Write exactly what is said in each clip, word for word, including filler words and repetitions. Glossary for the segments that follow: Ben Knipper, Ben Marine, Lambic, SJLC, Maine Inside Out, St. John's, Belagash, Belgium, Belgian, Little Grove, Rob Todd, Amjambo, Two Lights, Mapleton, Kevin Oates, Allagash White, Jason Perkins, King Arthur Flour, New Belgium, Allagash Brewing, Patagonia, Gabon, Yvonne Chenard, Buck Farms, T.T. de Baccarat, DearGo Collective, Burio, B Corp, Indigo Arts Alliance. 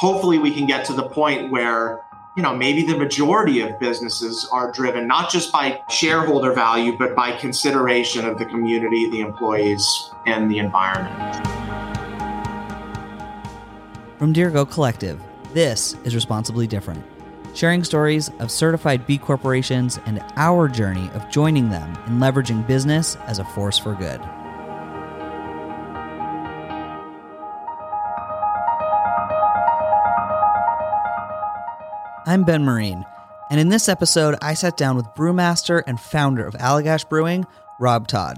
hopefully we can get to the point where, you know, maybe the majority of businesses are driven not just by shareholder value, but by consideration of the community, the employees, and the environment. From DearGo Collective, this is Responsibly Different, sharing stories of certified B corporations and our journey of joining them in leveraging business as a force for good. I'm Ben Marine, and in this episode, I sat down with brewmaster and founder of Allagash Brewing, Rob Todd.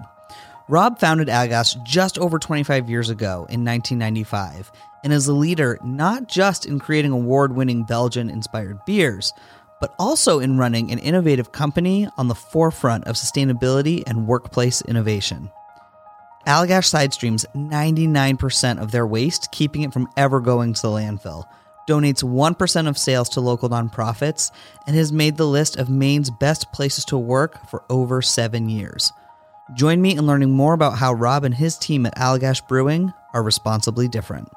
Rob founded Allagash just over twenty-five years ago in nineteen ninety-five, and is a leader not just in creating award-winning Belgian-inspired beers, but also in running an innovative company on the forefront of sustainability and workplace innovation. Allagash sidestreams ninety-nine percent of their waste, keeping it from ever going to the landfill, donates one percent of sales to local nonprofits, and has made the list of Maine's best places to work for over seven years. Join me in learning more about how Rob and his team at Allagash Brewing are responsibly different.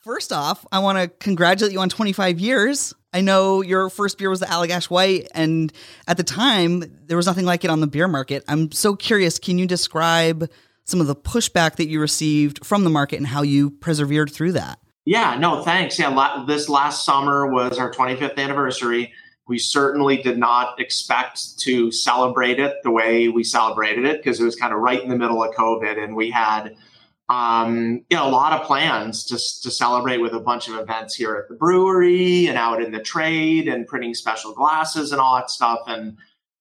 First off, I want to congratulate you on twenty-five years. I know your first beer was the Allagash White, and at the time, there was nothing like it on the beer market. I'm so curious, can you describe some of the pushback that you received from the market and how you persevered through that? Yeah, no, thanks. Yeah, la- this last summer was our twenty-fifth anniversary. We certainly did not expect to celebrate it the way we celebrated it, because it was kind of right in the middle of COVID, and we had um, you know, a lot of plans to, to celebrate with a bunch of events here at the brewery and out in the trade and printing special glasses and all that stuff. And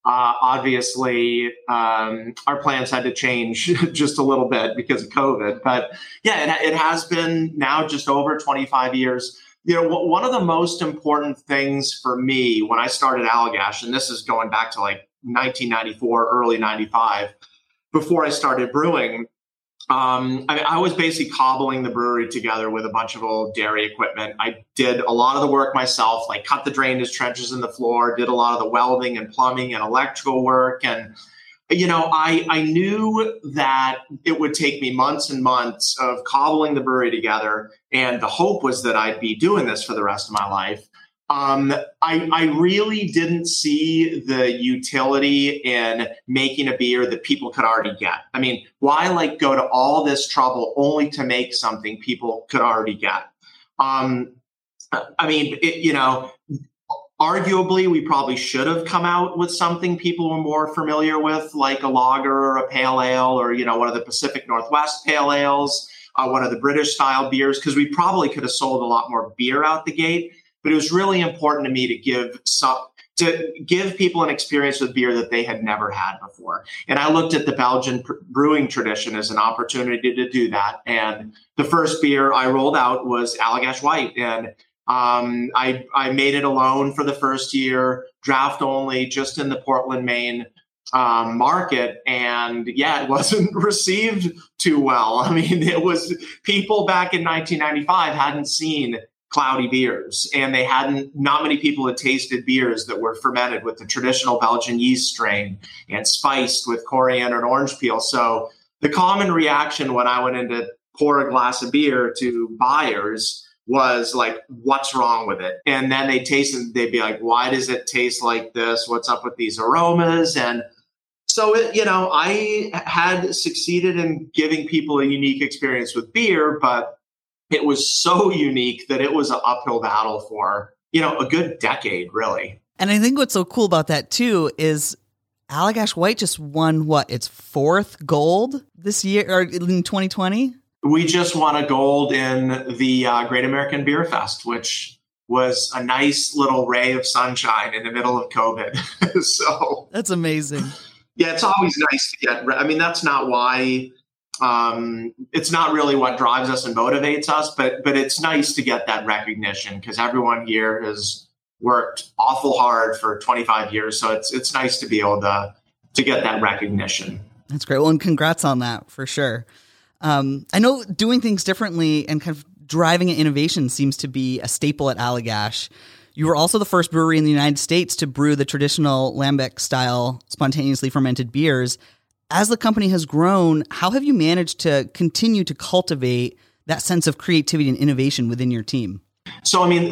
Uh, obviously, um, our plans had to change just a little bit because of COVID. But yeah, it, it has been now just over twenty-five years. You know, w- one of the most important things for me when I started Allagash, and this is going back to like nineteen ninety-four, early ninety-five, before I started brewing, um, I, I was basically cobbling the brewery together with a bunch of old dairy equipment. I did a lot of the work myself, like cut the drainage trenches in the floor, did a lot of the welding and plumbing and electrical work. And, you know, I, I knew that it would take me months and months of cobbling the brewery together. And the hope was that I'd be doing this for the rest of my life. Um, I, I really didn't see the utility in making a beer that people could already get. I mean, why like go to all this trouble only to make something people could already get? Um, I mean, it, you know, arguably, we probably should have come out with something people were more familiar with, like a lager or a pale ale, or, you know, one of the Pacific Northwest pale ales, uh, one of the British style beers, because we probably could have sold a lot more beer out the gate. But it was really important to me to give some, to give people an experience with beer that they had never had before. And I looked at the Belgian pr- brewing tradition as an opportunity to do that. And the first beer I rolled out was Allagash White. And um, I, I made it alone for the first year, draft only, just in the Portland, Maine um, market. And yeah, it wasn't received too well. I mean, it was people back in nineteen ninety-five hadn't seen cloudy beers, and they hadn't, not many people had tasted beers that were fermented with the traditional Belgian yeast strain and spiced with coriander and orange peel. So the common reaction when I went in to pour a glass of beer to buyers was like, what's wrong with it? And then they tasted, they'd be like, why does it taste like this? What's up with these aromas? And so, it, you know, I had succeeded in giving people a unique experience with beer, but it was so unique that it was an uphill battle for, you know, a good decade, really. And I think what's so cool about that, too, is Allagash White just won, what, its fourth gold this year, or in twenty twenty? We just won a gold in the uh, Great American Beer Fest, which was a nice little ray of sunshine in the middle of COVID. So that's amazing. Yeah, it's always nice to get, I mean, that's not why... Um, it's not really what drives us and motivates us, but but it's nice to get that recognition because everyone here has worked awful hard for twenty-five years. So it's it's nice to be able to to get that recognition. That's great. Well, and congrats on that for sure. Um, I know doing things differently and kind of driving at innovation seems to be a staple at Allagash. You were also the first brewery in the United States to brew the traditional Lambic style spontaneously fermented beers. As the company has grown, how have you managed to continue to cultivate that sense of creativity and innovation within your team? So, I mean,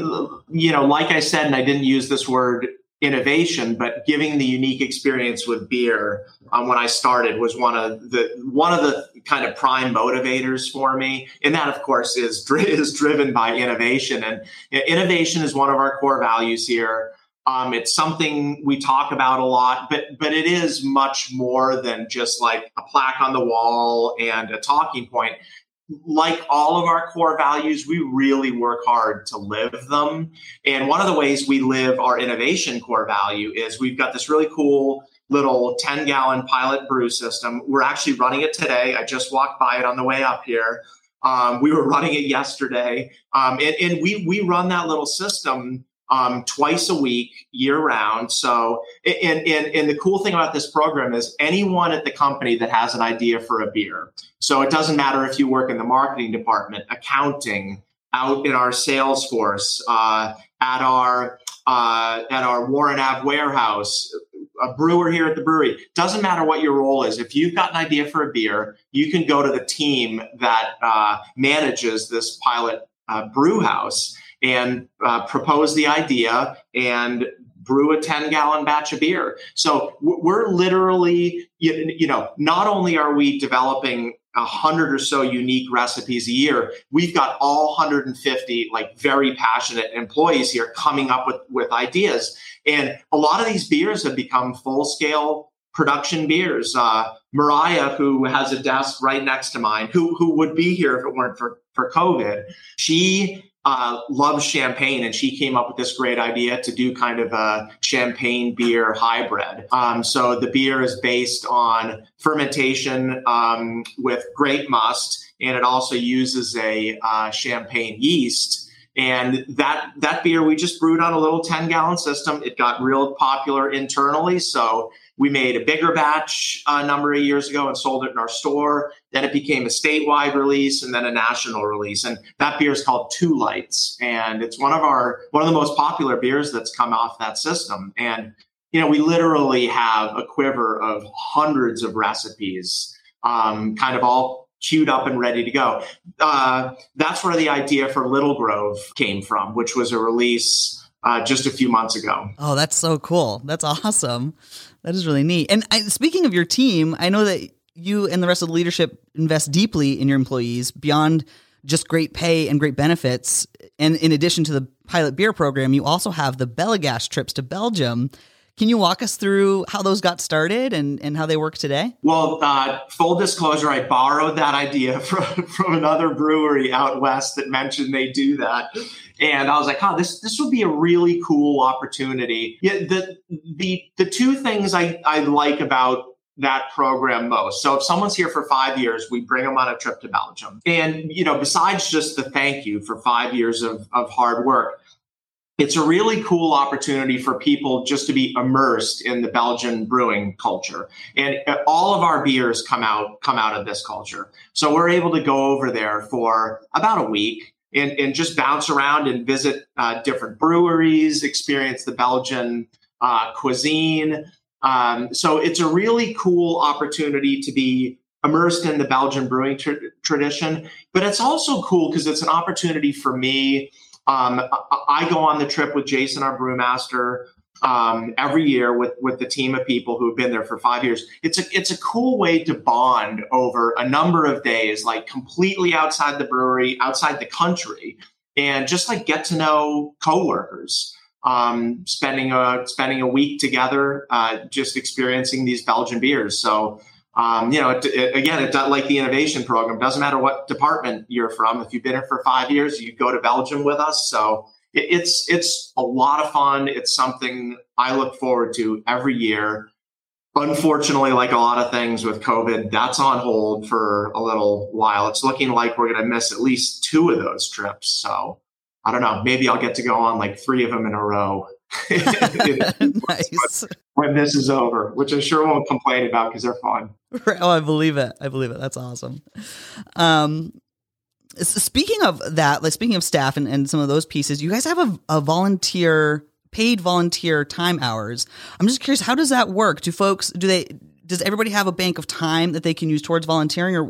you know, like I said, and I didn't use this word innovation, but giving the unique experience with beer um, when I started was one of the one of the kind of prime motivators for me. And that, of course, is is driven by innovation. And innovation is one of our core values here. Um, it's something we talk about a lot, but but it is much more than just like a plaque on the wall and a talking point. Like all of our core values, we really work hard to live them. And one of the ways we live our innovation core value is we've got this really cool little ten gallon pilot brew system. We're actually running it today. I just walked by it on the way up here. Um, we were running it yesterday. Um, and and we, we run that little system um, twice a week, year round. So, and, and, and the cool thing about this program is anyone at the company that has an idea for a beer. So it doesn't matter if you work in the marketing department, accounting, out in our sales force, uh, at our, uh, at our Warren Avenue warehouse, a brewer here at the brewery, doesn't matter what your role is. If you've got an idea for a beer, you can go to the team that, uh, manages this pilot, uh, brew house, and uh, propose the idea and brew a ten gallon batch of beer. So we're literally, you, you know, not only are we developing a hundred or so unique recipes a year, we've got all one hundred fifty like very passionate employees here coming up with, with ideas. And a lot of these beers have become full scale production beers. Uh, Mariah, who has a desk right next to mine, who, who would be here if it weren't for, for COVID, she Uh, loves champagne, and she came up with this great idea to do kind of a champagne beer hybrid. Um, so the beer is based on fermentation um, with grape must, and it also uses a uh, champagne yeast. And that that beer we just brewed on a little ten gallon system. It got real popular internally, so we made a bigger batch a number of years ago and sold it in our store. Then it became a statewide release and then a national release. And that beer is called Two Lights. And it's one of our one of the most popular beers that's come off that system. And, you know, we literally have a quiver of hundreds of recipes, um, kind of all queued up and ready to go. Uh, that's where the idea for Little Grove came from, which was a release Uh, just a few months ago. Oh, that's so cool. That's awesome. That is really neat. And I, speaking of your team, I know that you and the rest of the leadership invest deeply in your employees beyond just great pay and great benefits. And in addition to the pilot beer program, you also have the Belagash trips to Belgium. Can you walk us through how those got started and, and how they work today? Well, uh, full disclosure, I borrowed that idea from, from another brewery out west that mentioned they do that. And I was like, oh, this this would be a really cool opportunity. Yeah, the the the two things I, I like about that program most. So if someone's here for five years, we bring them on a trip to Belgium. And, you know, besides just the thank you for five years of, of hard work, it's a really cool opportunity for people just to be immersed in the Belgian brewing culture. And all of our beers come out come out of this culture. So we're able to go over there for about a week and, and just bounce around and visit uh, different breweries, experience the Belgian uh, cuisine. Um, so it's a really cool opportunity to be immersed in the Belgian brewing tr- tradition. But it's also cool because it's an opportunity for me. Um, I go on the trip with Jason, our brewmaster, um, every year with, with the team of people who have been there for five years. It's a it's a cool way to bond over a number of days, like completely outside the brewery, outside the country, and just like get to know coworkers. Um, spending a spending a week together, uh, just experiencing these Belgian beers. So. Um, you know, it, it, again, it like the innovation program, doesn't matter what department you're from. If you've been here for five years, you go to Belgium with us. So it, it's it's a lot of fun. It's something I look forward to every year. Unfortunately, like a lot of things with COVID, that's on hold for a little while. It's looking like we're going to miss at least two of those trips. So I don't know. Maybe I'll get to go on like three of them in a row. Nice. When this is over, which I sure won't complain about because they're fun. Right. Oh, I believe it. I believe it. That's awesome. Um, speaking of that, like speaking of staff and, and some of those pieces, you guys have a, a volunteer, paid volunteer time hours. I'm just curious, how does that work? Do folks, do they, does everybody have a bank of time that they can use towards volunteering, or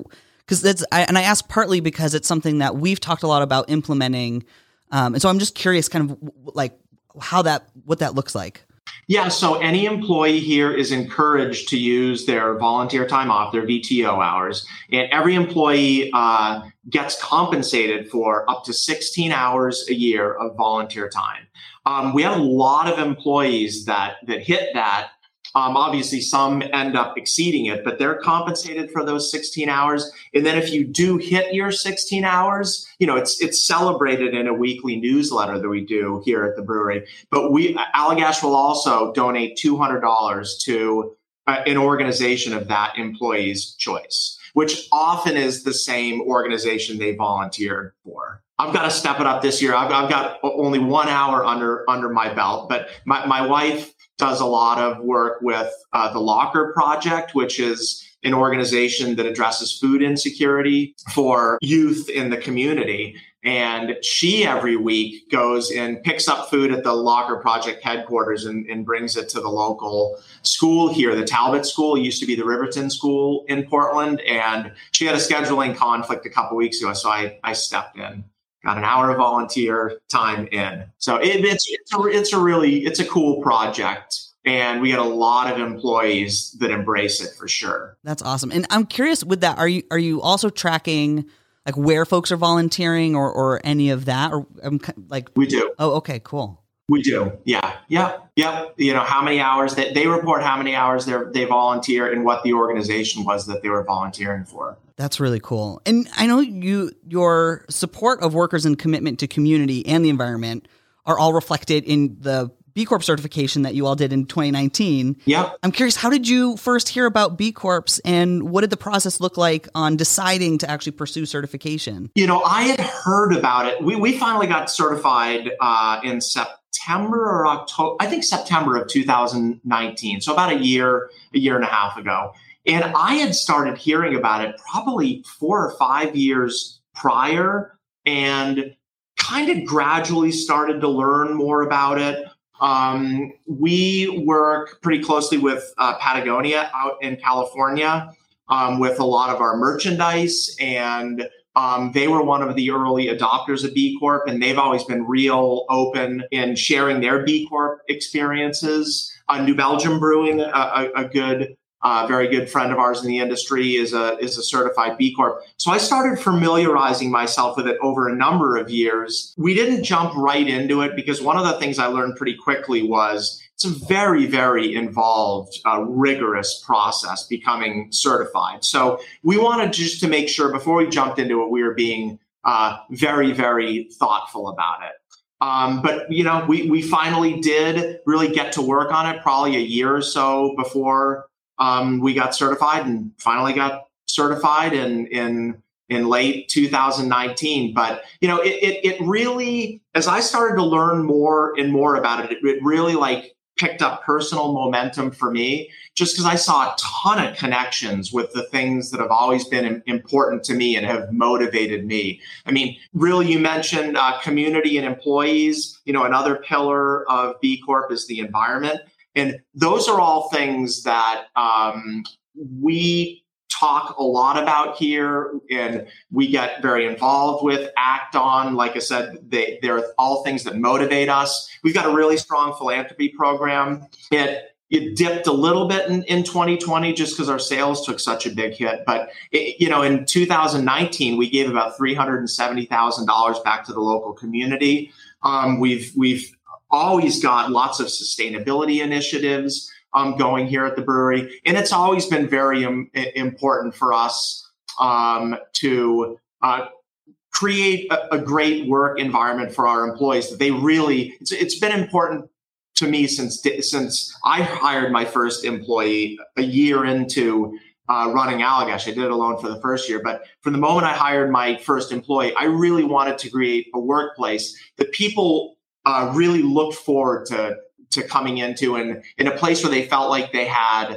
because that's I, and I ask partly because it's something that we've talked a lot about implementing. Um, and so I'm just curious kind of like how that, what that looks like. Yeah. So any employee here is encouraged to use their volunteer time off, their V T O hours, and every employee uh, gets compensated for up to sixteen hours a year of volunteer time. Um, we have a lot of employees that, that hit that. Um, obviously, some end up exceeding it, but they're compensated for those sixteen hours. And then if you do hit your sixteen hours, you know, it's it's celebrated in a weekly newsletter that we do here at the brewery. But we, Allagash will also donate two hundred dollars to uh, an organization of that employee's choice, which often is the same organization they volunteered for. I've got to step it up this year. I've, I've got only one hour under under my belt, but my, my wife does a lot of work with uh, the Locker Project, which is an organization that addresses food insecurity for youth in the community. And she every week goes and picks up food at the Locker Project headquarters and, and brings it to the local school here. The Talbot School used to be the Riverton School in Portland. And she had a scheduling conflict a couple weeks ago. So I, I stepped in. Got an hour of volunteer time in. So it, it's it's a, it's a really, it's a cool project. And we had a lot of employees that embrace it for sure. That's awesome. And I'm curious with that, are you are you also tracking like where folks are volunteering or, or any of that? Or um, like We do. Oh, okay, cool. We do. Yeah. Yeah. Yeah. You know, how many hours that they report, how many hours they they volunteer and what the organization was that they were volunteering for. That's really cool. And I know you, your support of workers and commitment to community and the environment are all reflected in the B Corp certification that you all did in twenty nineteen. Yeah. I'm curious, how did you first hear about B Corps and what did the process look like on deciding to actually pursue certification? You know, I had heard about it. We we finally got certified uh, in September or October, I think September of two thousand nineteen. So about a year, a year and a half ago. And I had started hearing about it probably four or five years prior and kind of gradually started to learn more about it. Um, we work pretty closely with uh, Patagonia out in California um, with a lot of our merchandise. And um, they were one of the early adopters of B Corp. And they've always been real open in sharing their B Corp experiences. Uh, New Belgium Brewing, a, a, a good A uh, very good friend of ours in the industry is a is a certified B Corp. So I started familiarizing myself with it over a number of years. We didn't jump right into it because one of the things I learned pretty quickly was it's a very, very involved, uh, rigorous process becoming certified. So we wanted just to make sure before we jumped into it, we were being uh, very, very thoughtful about it. Um, but, you know, we, we finally did really get to work on it probably a year or so before Um, we got certified and finally got certified in in, in late two thousand nineteen. But, you know, it, it it really, as I started to learn more and more about it, it, it really like picked up personal momentum for me just because I saw a ton of connections with the things that have always been important to me and have motivated me. I mean, really, you mentioned uh, community and employees. You know, another pillar of B Corp is the environment. And those are all things that um, we talk a lot about here and we get very involved with, act on. Like I said, they, they're all things that motivate us. We've got a really strong philanthropy program. It, it dipped a little bit in, in twenty twenty just because our sales took such a big hit. But, it, you know, in two thousand nineteen, we gave about three hundred seventy thousand dollars back to the local community. Um, we've we've always got lots of sustainability initiatives um, going here at the brewery. And it's always been very im- important for us um, to uh, create a, a great work environment for our employees. That they really, it's, it's been important to me since, since I hired my first employee a year into uh, running Allagash. I did it alone for the first year. But from the moment I hired my first employee, I really wanted to create a workplace that people Uh, really looked forward to to coming into and in a place where they felt like they had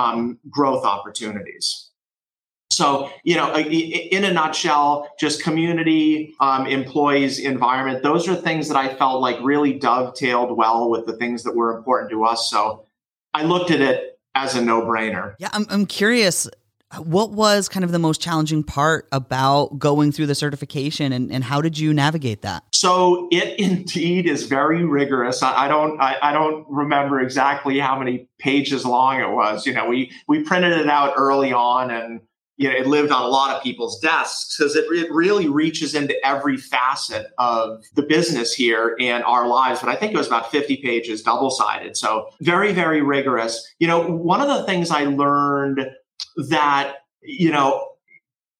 um, growth opportunities. So, you know, in a nutshell, just community, um, employees, environment, those are things that I felt like really dovetailed well with the things that were important to us. So I looked at it as a no-brainer. Yeah, I'm, I'm curious. What was kind of the most challenging part about going through the certification, and, and how did you navigate that? So it indeed is very rigorous. I, I don't I, I don't remember exactly how many pages long it was. You know, we we printed it out early on, and you know, it lived on a lot of people's desks because it, it really reaches into every facet of the business here and our lives. But I think it was about fifty pages, double-sided. So very, very rigorous. You know, one of the things I learned that, you know,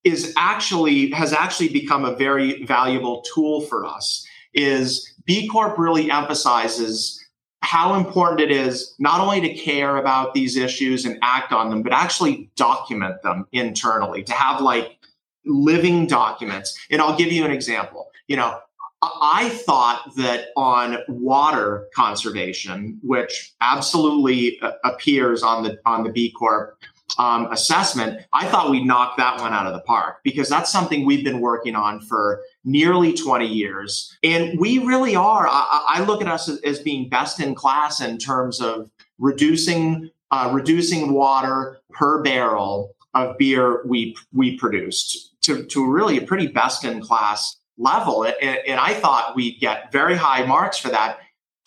is actually has actually become a very valuable tool for us is B Corp really emphasizes how important it is not only to care about these issues and act on them, but actually document them internally, to have like living documents. And I'll give you an example. You know, I thought that on water conservation, which absolutely appears on the on the B Corp Um, assessment, I thought we knocked that one out of the park because that's something we've been working on for nearly twenty years. And we really are, I, I look at us as, as being best in class in terms of reducing uh, reducing water per barrel of beer we we produced to, to really a pretty best in class level. And, and I thought we'd get very high marks for that.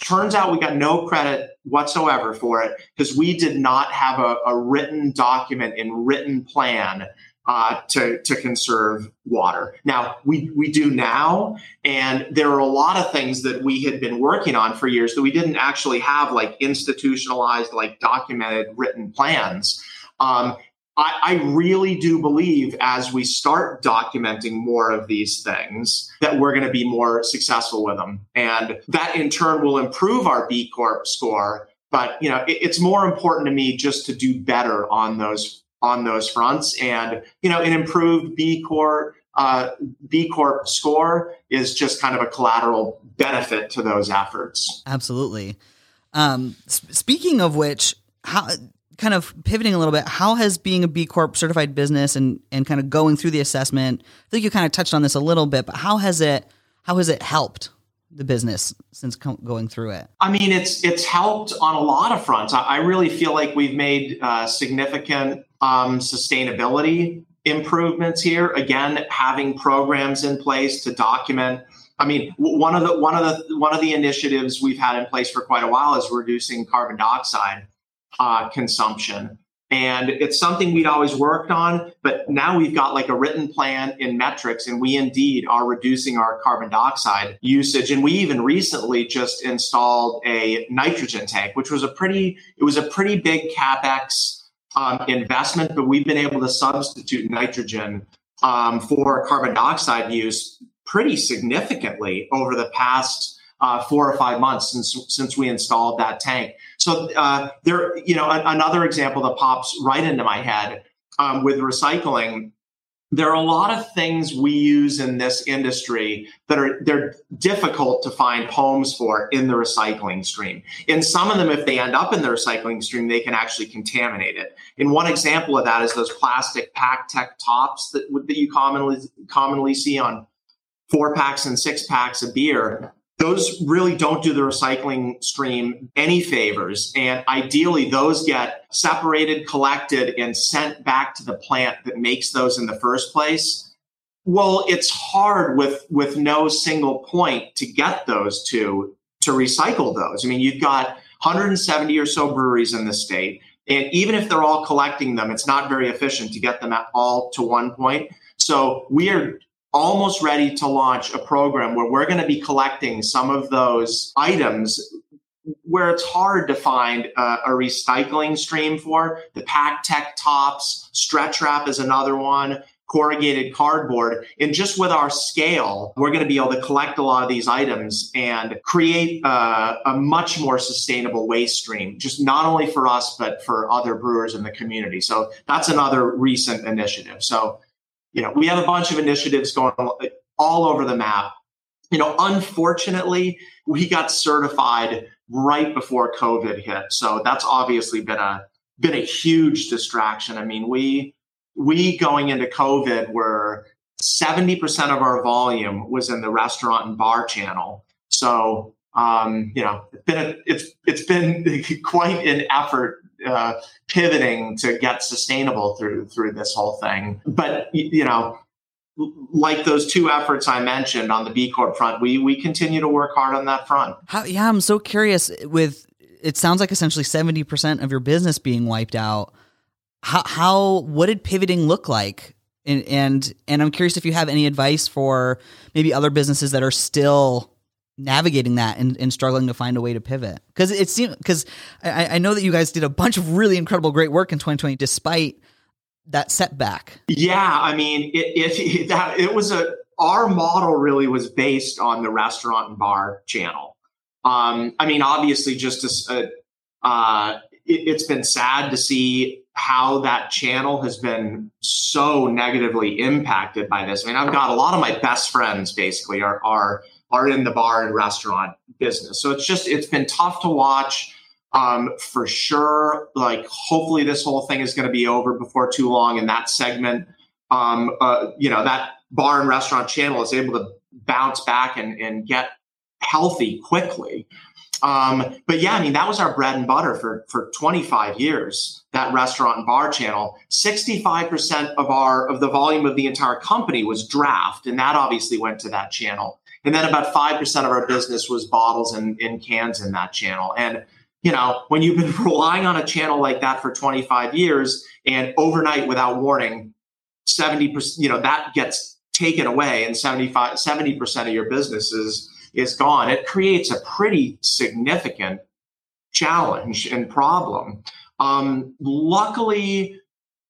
Turns out we got no credit whatsoever for it because we did not have a, a written document and written plan uh, to, to conserve water. Now, we, we do now, and there are a lot of things that we had been working on for years that we didn't actually have like institutionalized, like documented written plans. Um, I, I really do believe as we start documenting more of these things that we're going to be more successful with them. And that in turn will improve our B Corp score. But, you know, it, it's more important to me just to do better on those on those fronts. And, you know, an improved B Corp uh, B Corp score is just kind of a collateral benefit to those efforts. Absolutely. Um, sp- speaking of which, how... kind of pivoting a little bit, how has being a B Corp certified business and, and kind of going through the assessment, I think you kind of touched on this a little bit, but how has it, how has it helped the business since co- going through it? I mean, it's, it's helped on a lot of fronts. I, I really feel like we've made uh, significant um, sustainability improvements here. Again, having programs in place to document. I mean, one of the, one of the, one of the initiatives we've had in place for quite a while is reducing carbon dioxide Uh, consumption. And it's something we'd always worked on, but now we've got like a written plan in metrics, and we indeed are reducing our carbon dioxide usage. And we even recently just installed a nitrogen tank, which was a pretty, it was a pretty big CapEx um, investment, but we've been able to substitute nitrogen um, for carbon dioxide use pretty significantly over the past Uh, four or five months since since we installed that tank. So uh, there, you know, a, another example that pops right into my head um, with recycling. There are a lot of things we use in this industry that are they're difficult to find homes for in the recycling stream. And some of them, if they end up in the recycling stream, they can actually contaminate it. And one example of that is those plastic pack tech tops that that you commonly commonly see on four packs and six packs of beer. Those really don't do the recycling stream any favors. And ideally, those get separated, collected, and sent back to the plant that makes those in the first place. Well, it's hard with, with no single point to get those to, to recycle those. I mean, you've got one hundred seventy or so breweries in the state. And even if they're all collecting them, it's not very efficient to get them at all to one point. So we are almost ready to launch a program where we're going to be collecting some of those items where it's hard to find uh, a recycling stream for. The pack tech tops, stretch wrap is another one, corrugated cardboard. And just with our scale, we're going to be able to collect a lot of these items and create uh, a much more sustainable waste stream, just not only for us, but for other brewers in the community. So that's another recent initiative. So you know, we have a bunch of initiatives going all over the map. You know, unfortunately, we got certified right before COVID hit. So that's obviously been a been a huge distraction. I mean, we we going into COVID were seventy percent of our volume was in the restaurant and bar channel. So, um, you know, it's been a, it's it's been quite an effort uh, pivoting to get sustainable through through this whole thing. But, you know, like those two efforts I mentioned on the B Corp front, we we continue to work hard on that front. How, yeah, I'm so curious with, it sounds like essentially seventy percent of your business being wiped out. How, how what did pivoting look like? And, and, and I'm curious if you have any advice for maybe other businesses that are still navigating that and, and struggling to find a way to pivot. Cause it seemed, cause I, I know that you guys did a bunch of really incredible, great work in twenty twenty, despite that setback. Yeah. I mean, it, it, that, it was a, our model really was based on the restaurant and bar channel. Um, I mean, obviously just, a, uh, it, it's been sad to see how that channel has been so negatively impacted by this. I mean, I've got a lot of my best friends basically are, are, are in the bar and restaurant business. So it's just, it's been tough to watch um, for sure. Like, hopefully this whole thing is going to be over before too long. And that segment, um, uh, you know, that bar and restaurant channel is able to bounce back and, and get healthy quickly. Um, but yeah, I mean, that was our bread and butter for, for twenty-five years, that restaurant and bar channel. sixty-five percent of our, of the volume of the entire company was draft. And that obviously went to that channel. And then about five percent of our business was bottles and, and cans in that channel. And, you know, when you've been relying on a channel like that for twenty-five years and overnight without warning, seventy percent, you know, that gets taken away and seventy-five, seventy percent of your business is, is gone. It creates a pretty significant challenge and problem. Um, luckily,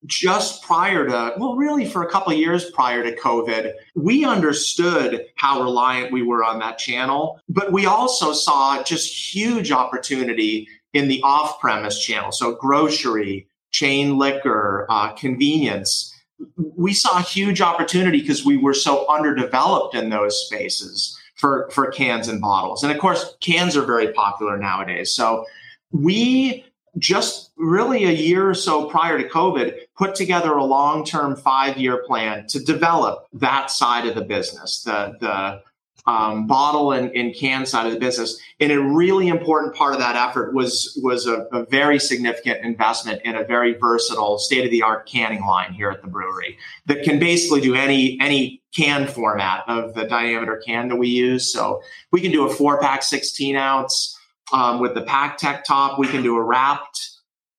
just prior to, well, really for a couple of years prior to COVID, we understood how reliant we were on that channel, but we also saw just huge opportunity in the off-premise channel. So grocery, chain liquor, uh, convenience. We saw huge opportunity because we were so underdeveloped in those spaces for, for cans and bottles. And of course, cans are very popular nowadays. So we just really a year or so prior to COVID, put together a long-term five-year plan to develop that side of the business, the the um, bottle and, and can side of the business. And a really important part of that effort was, was a, a very significant investment in a very versatile state-of-the-art canning line here at the brewery that can basically do any, any can format of the diameter can that we use. So we can do a four-pack, sixteen-ounce, Um, with the pack tech top. We can do a wrapped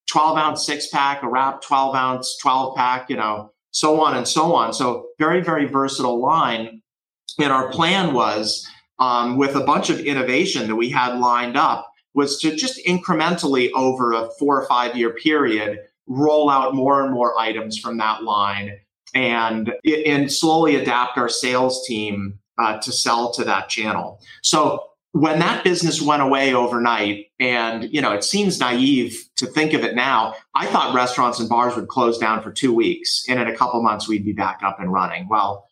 twelve ounce six pack, a wrapped twelve ounce twelve pack, you know, so on and so on. So very, very versatile line. And our plan was, um, with a bunch of innovation that we had lined up, was to just incrementally over a four or five year period, roll out more and more items from that line and, and slowly adapt our sales team uh, to sell to that channel. So when that business went away overnight, and, you know, it seems naive to think of it now, I thought restaurants and bars would close down for two weeks and in a couple months we'd be back up and running. Well,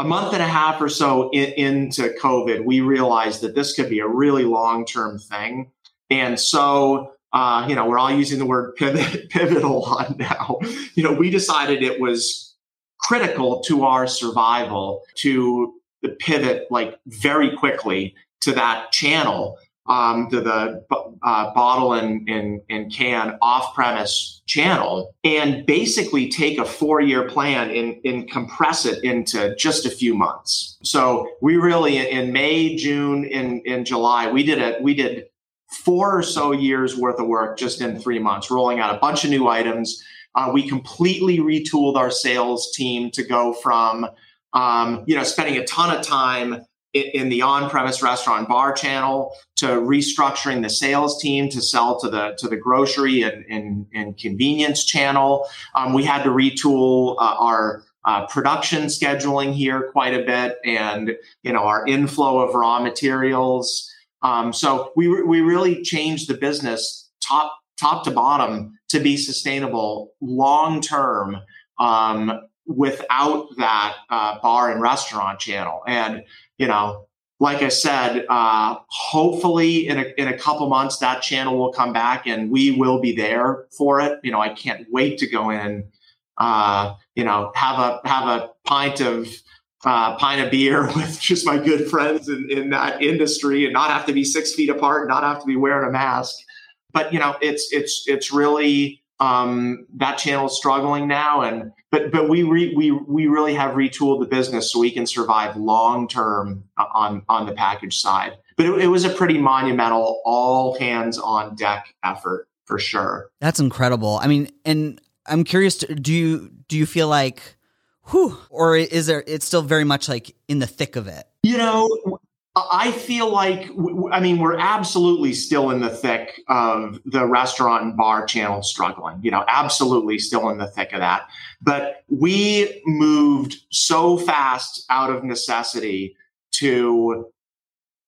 a month and a half or so in, into COVID, we realized that this could be a really long-term thing. And so, uh, you know, we're all using the word pivot, pivot a lot now. You know, we decided it was critical to our survival to pivot like very quickly to that channel, um, to the uh, bottle and, and, and can off-premise channel, and basically take a four-year plan and, and compress it into just a few months. So we really, in May, June, and in, in July, we did it. We did four or so years worth of work just in three months, rolling out a bunch of new items. Uh, we completely retooled our sales team to go from, um, you know, spending a ton of time in the on-premise restaurant bar channel to restructuring the sales team to sell to the to the grocery and, and, and convenience channel. Um, we had to retool uh, our uh, production scheduling here quite a bit, and, you know, our inflow of raw materials. Um, so we re- we really changed the business top top to bottom to be sustainable long term um, without that uh, bar and restaurant channel. And, you know, like I said, uh, hopefully in a, in a couple months, that channel will come back and we will be there for it. You know, I can't wait to go in, uh, you know, have a have a pint of uh, pint of beer with just my good friends in, in that industry and not have to be six feet apart, not have to be wearing a mask. but you know, it's it's it's really um, that channel is struggling now, and but but we re, we we really have retooled the business so we can survive long term on on the package side. But it, it was a pretty monumental, all hands on deck effort for sure. That's incredible. I mean, and I'm curious, do you do you feel like, whew, or is there? It's still very much like in the thick of it. You know, I feel like, I mean, we're absolutely still in the thick of the restaurant and bar channel struggling, you know, absolutely still in the thick of that. But we moved so fast out of necessity to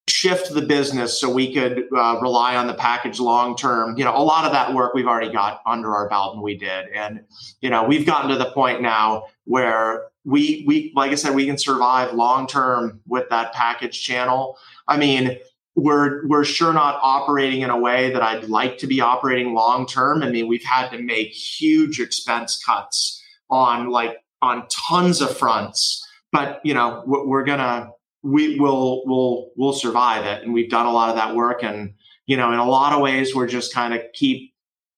shift the business so we could uh, rely on the package long term. You know, a lot of that work we've already got under our belt and we did. And, you know, we've gotten to the point now where We, we, like I said, we can survive long-term with that package channel. I mean, we're, we're sure not operating in a way that I'd like to be operating long-term. I mean, we've had to make huge expense cuts on like, on tons of fronts, but you know, we're, we're gonna, we will, we'll, we'll survive it. And we've done a lot of that work. And, you know, in a lot of ways, we're just kind of keep,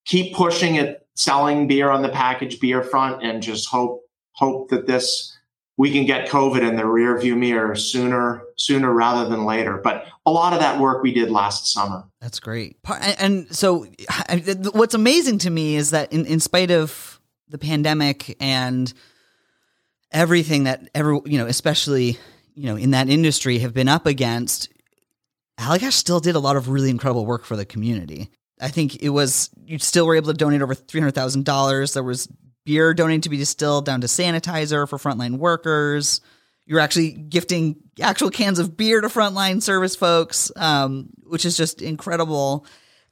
keep pushing it, selling beer on the package beer front and just hope, hope that this, we can get COVID in the rearview mirror sooner, sooner rather than later. But a lot of that work we did last summer. That's great. And so what's amazing to me is that in, in spite of the pandemic and everything that every, you know, especially, you know, in that industry have been up against, Allagash still did a lot of really incredible work for the community. I think it was, you still were able to donate over three hundred thousand dollars. There was beer donated to be distilled down to sanitizer for frontline workers. You're actually gifting actual cans of beer to frontline service folks, um, which is just incredible.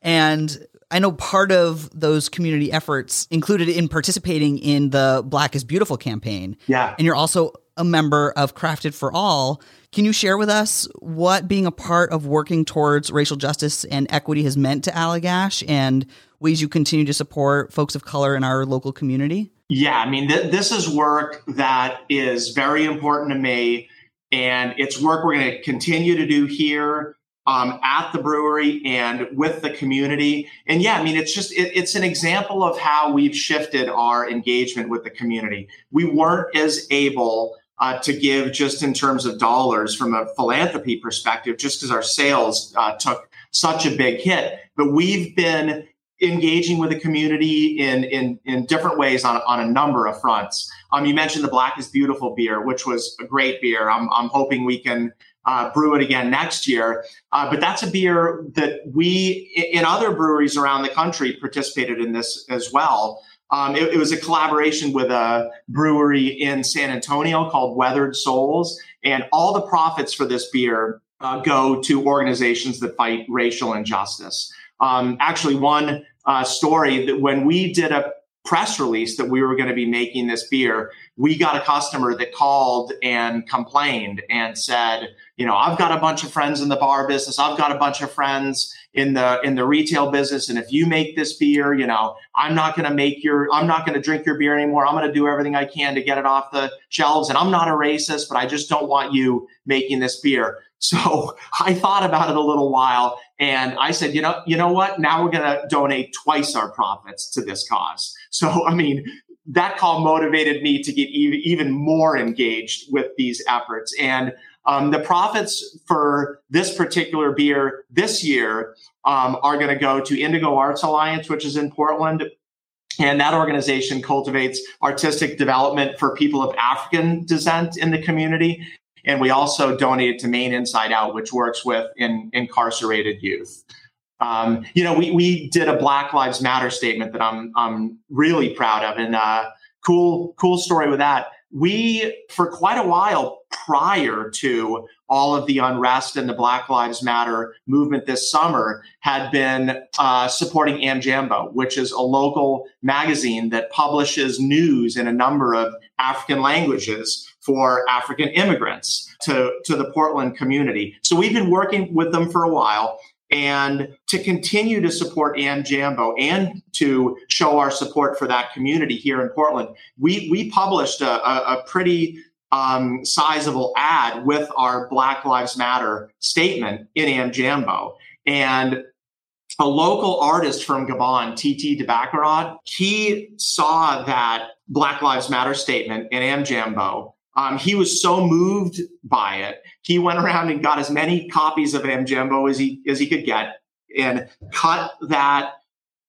And I know part of those community efforts included in participating in the Black is Beautiful campaign. Yeah. And you're also a member of Crafted for All. Can you share with us what being a part of working towards racial justice and equity has meant to Allagash and ways you continue to support folks of color in our local community? Yeah, I mean, th- this is work that is very important to me, and it's work we're going to continue to do here um, at the brewery and with the community. And yeah, I mean, it's just, it, it's an example of how we've shifted our engagement with the community. We weren't as able uh, to give just in terms of dollars from a philanthropy perspective, just because our sales uh, took such a big hit, but we've been engaging with the community in in in different ways on, on a number of fronts. Um, you mentioned the Black is Beautiful beer, which was a great beer. I'm I'm hoping we can uh, brew it again next year. Uh, but that's a beer that we, in other breweries around the country, participated in this as well. Um, it, it was a collaboration with a brewery in San Antonio called Weathered Souls, and all the profits for this beer uh, go to organizations that fight racial injustice. Um, actually, one uh, story that when we did a press release that we were going to be making this beer, we got a customer that called and complained and said, you know, I've got a bunch of friends in the bar business. I've got a bunch of friends in the in the retail business. And if you make this beer, you know, I'm not going to make your I'm not going to drink your beer anymore. I'm going to do everything I can to get it off the shelves. And I'm not a racist, but I just don't want you making this beer. So I thought about it a little while and I said, you know, you know what? Now we're going to donate twice our profits to this cause. So, I mean, that call motivated me to get even more engaged with these efforts. And um, the profits for this particular beer this year um, are going to go to Indigo Arts Alliance, which is in Portland. And that organization cultivates artistic development for people of African descent in the community. And we also donated to Maine Inside Out, which works with in, incarcerated youth. Um, you know, we we did a Black Lives Matter statement that I'm I'm really proud of, and uh, cool cool story with that. We for quite a while prior to all of the unrest and the Black Lives Matter movement this summer had been uh, supporting Amjambo, which is a local magazine that publishes news in a number of African languages for African immigrants to, to the Portland community. So we've been working with them for a while, and to continue to support Amjambo and to show our support for that community here in Portland, we we published a, a, a pretty um, sizable ad with our Black Lives Matter statement in Amjambo. And a local artist from Gabon, T T de Baccarat, he saw that Black Lives Matter statement in Amjambo. Um, he was so moved by it, he went around and got as many copies of Amjambo as he as he could get and cut that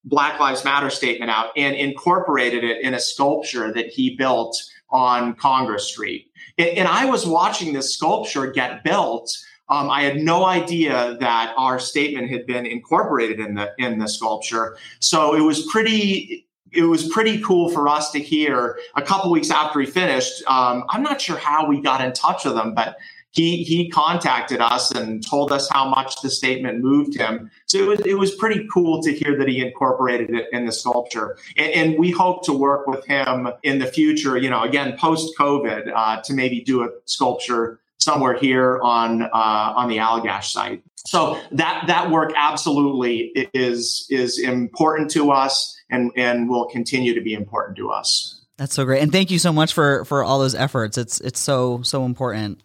Black Lives Matter statement out and incorporated it in a sculpture that he built on Congress Street. And, and I was watching this sculpture get built. Um, I had no idea that our statement had been incorporated in the in the sculpture. So it was pretty it was pretty cool for us to hear a couple weeks after he finished. Um, I'm not sure how we got in touch with him, but he he contacted us and told us how much the statement moved him. So it was it was pretty cool to hear that he incorporated it in the sculpture. And, and we hope to work with him in the future. You know, again, post COVID, uh, to maybe do a sculpture somewhere here on uh, on the Allagash site. So that that work absolutely is is important to us, and and will continue to be important to us. That's so great, and thank you so much for for all those efforts. It's it's so so important.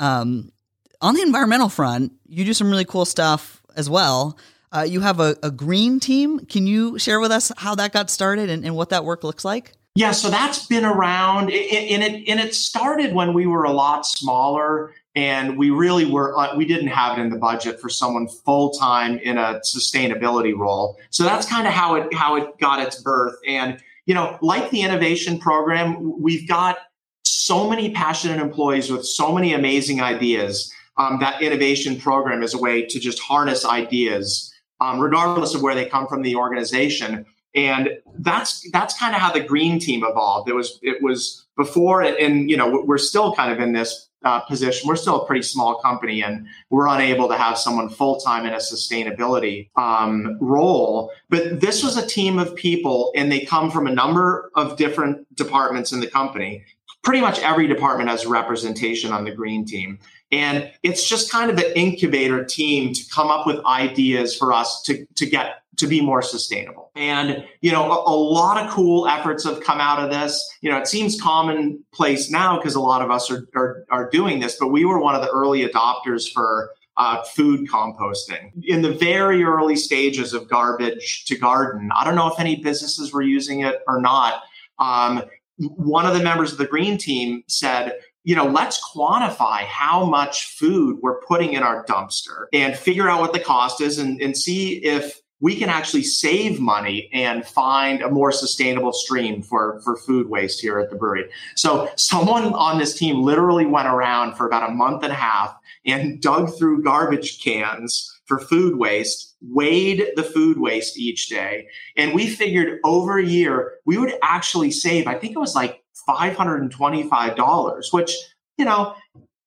Um, on the environmental front, you do some really cool stuff as well. Uh, you have a, a green team. Can you share with us how that got started and, and what that work looks like? Yeah, so that's been around, and it and it started when we were a lot smaller, and we really were uh, we didn't have it in the budget for someone full time in a sustainability role. So that's kind of how it how it got its birth. And you know, like the innovation program, we've got so many passionate employees with so many amazing ideas. Um, that innovation program is a way to just harness ideas, um, regardless of where they come from the organization. And that's that's kind of how the green team evolved. It was it was before, and you know, we're still kind of in this uh, position. We're still a pretty small company, and we're unable to have someone full time in a sustainability um, role. But this was a team of people, and they come from a number of different departments in the company. Pretty much every department has representation on the green team. And it's just kind of an incubator team to come up with ideas for us to, to get to be more sustainable. And, you know, a, a lot of cool efforts have come out of this. You know, it seems commonplace now because a lot of us are, are, are doing this, but we were one of the early adopters for uh, food composting in the very early stages of garbage to garden. I don't know if any businesses were using it or not. Um, one of the members of the green team said, you know, let's quantify how much food we're putting in our dumpster and figure out what the cost is and, and see if we can actually save money and find a more sustainable stream for, for food waste here at the brewery. So someone on this team literally went around for about a month and a half and dug through garbage cans for food waste, weighed the food waste each day. And we figured over a year, we would actually save, I think it was like five hundred twenty-five dollars, which, you know,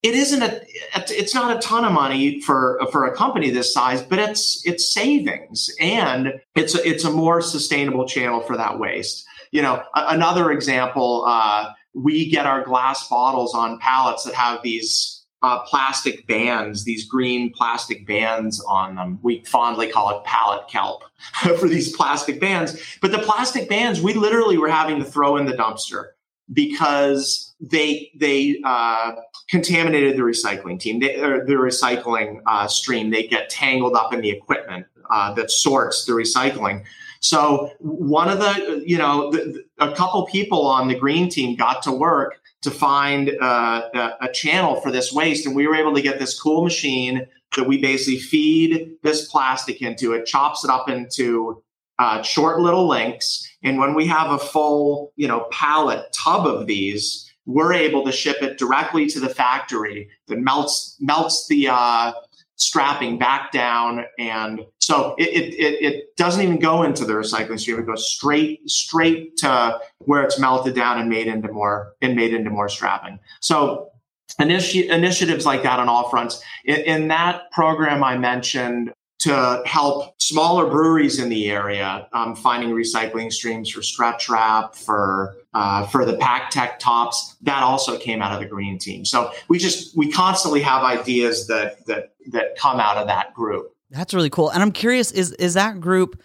it isn't a, it's not a ton of money for, for a company this size, but it's, it's savings, and it's a, it's a more sustainable channel for that waste. You know, a, another example, uh, we get our glass bottles on pallets that have these uh, plastic bands, these green plastic bands on them. We fondly call it pallet kelp for these plastic bands, but the plastic bands, we literally were having to throw in the dumpster because they they uh, contaminated the recycling team, they, or the recycling uh, stream. They get tangled up in the equipment uh, that sorts the recycling. So one of the, you know, the, a couple people on the green team got to work to find uh, a, a channel for this waste. And we were able to get this cool machine that we basically feed this plastic into. It chops it up into uh, short little links. And when we have a full, you know, pallet tub of these, we're able to ship it directly to the factory that melts melts the uh, strapping back down, and so it, it it doesn't even go into the recycling stream. It goes straight straight to where it's melted down and made into more and made into more strapping. So initi- initiatives like that on all fronts. In, in that program I mentioned, to help smaller breweries in the area, um, finding recycling streams for stretch wrap, for uh, for the pack tech tops, that also came out of the green team. So we just we constantly have ideas that that that come out of that group. That's really cool. And I'm curious, is is that group,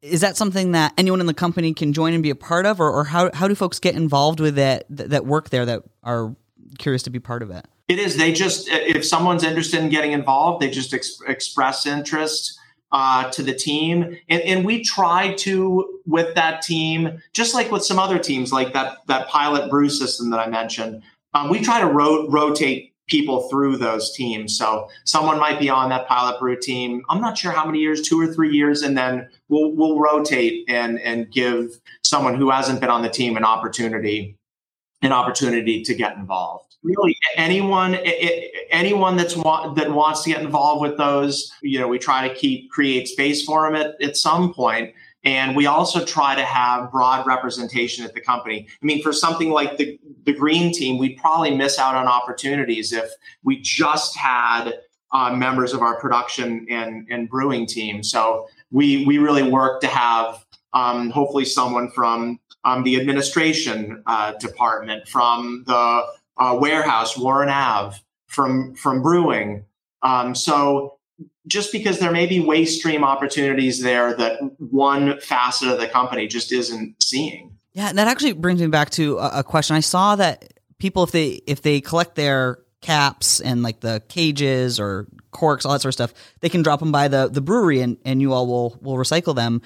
is that something that anyone in the company can join and be a part of, or, or how how do folks get involved with that that work there that are curious to be part of it? It is. They just, if someone's interested in getting involved, they just ex- express interest. uh, to the team. And, and we try to, with that team, just like with some other teams, like that, that pilot brew system that I mentioned, um, we try to ro- rotate people through those teams. So someone might be on that pilot brew team. I'm not sure how many years, two or three years, and then we'll, we'll rotate and, and give someone who hasn't been on the team an opportunity, an opportunity to get involved. Really, anyone, it, anyone that's wa- that wants to get involved with those, you know, we try to keep create space for them at, at some point, and we also try to have broad representation at the company. I mean, for something like the the green team, we'd probably miss out on opportunities if we just had uh, members of our production and and brewing team. So we we really work to have um, hopefully someone from um, the administration uh, department, from the Uh, warehouse, Warren Avenue, from from brewing. Um, so just because there may be waste stream opportunities there that one facet of the company just isn't seeing. Yeah, and that actually brings me back to a, a question. I saw that people, if they if they collect their caps and like the cages or corks, all that sort of stuff, they can drop them by the the brewery, and, and you all will will recycle them.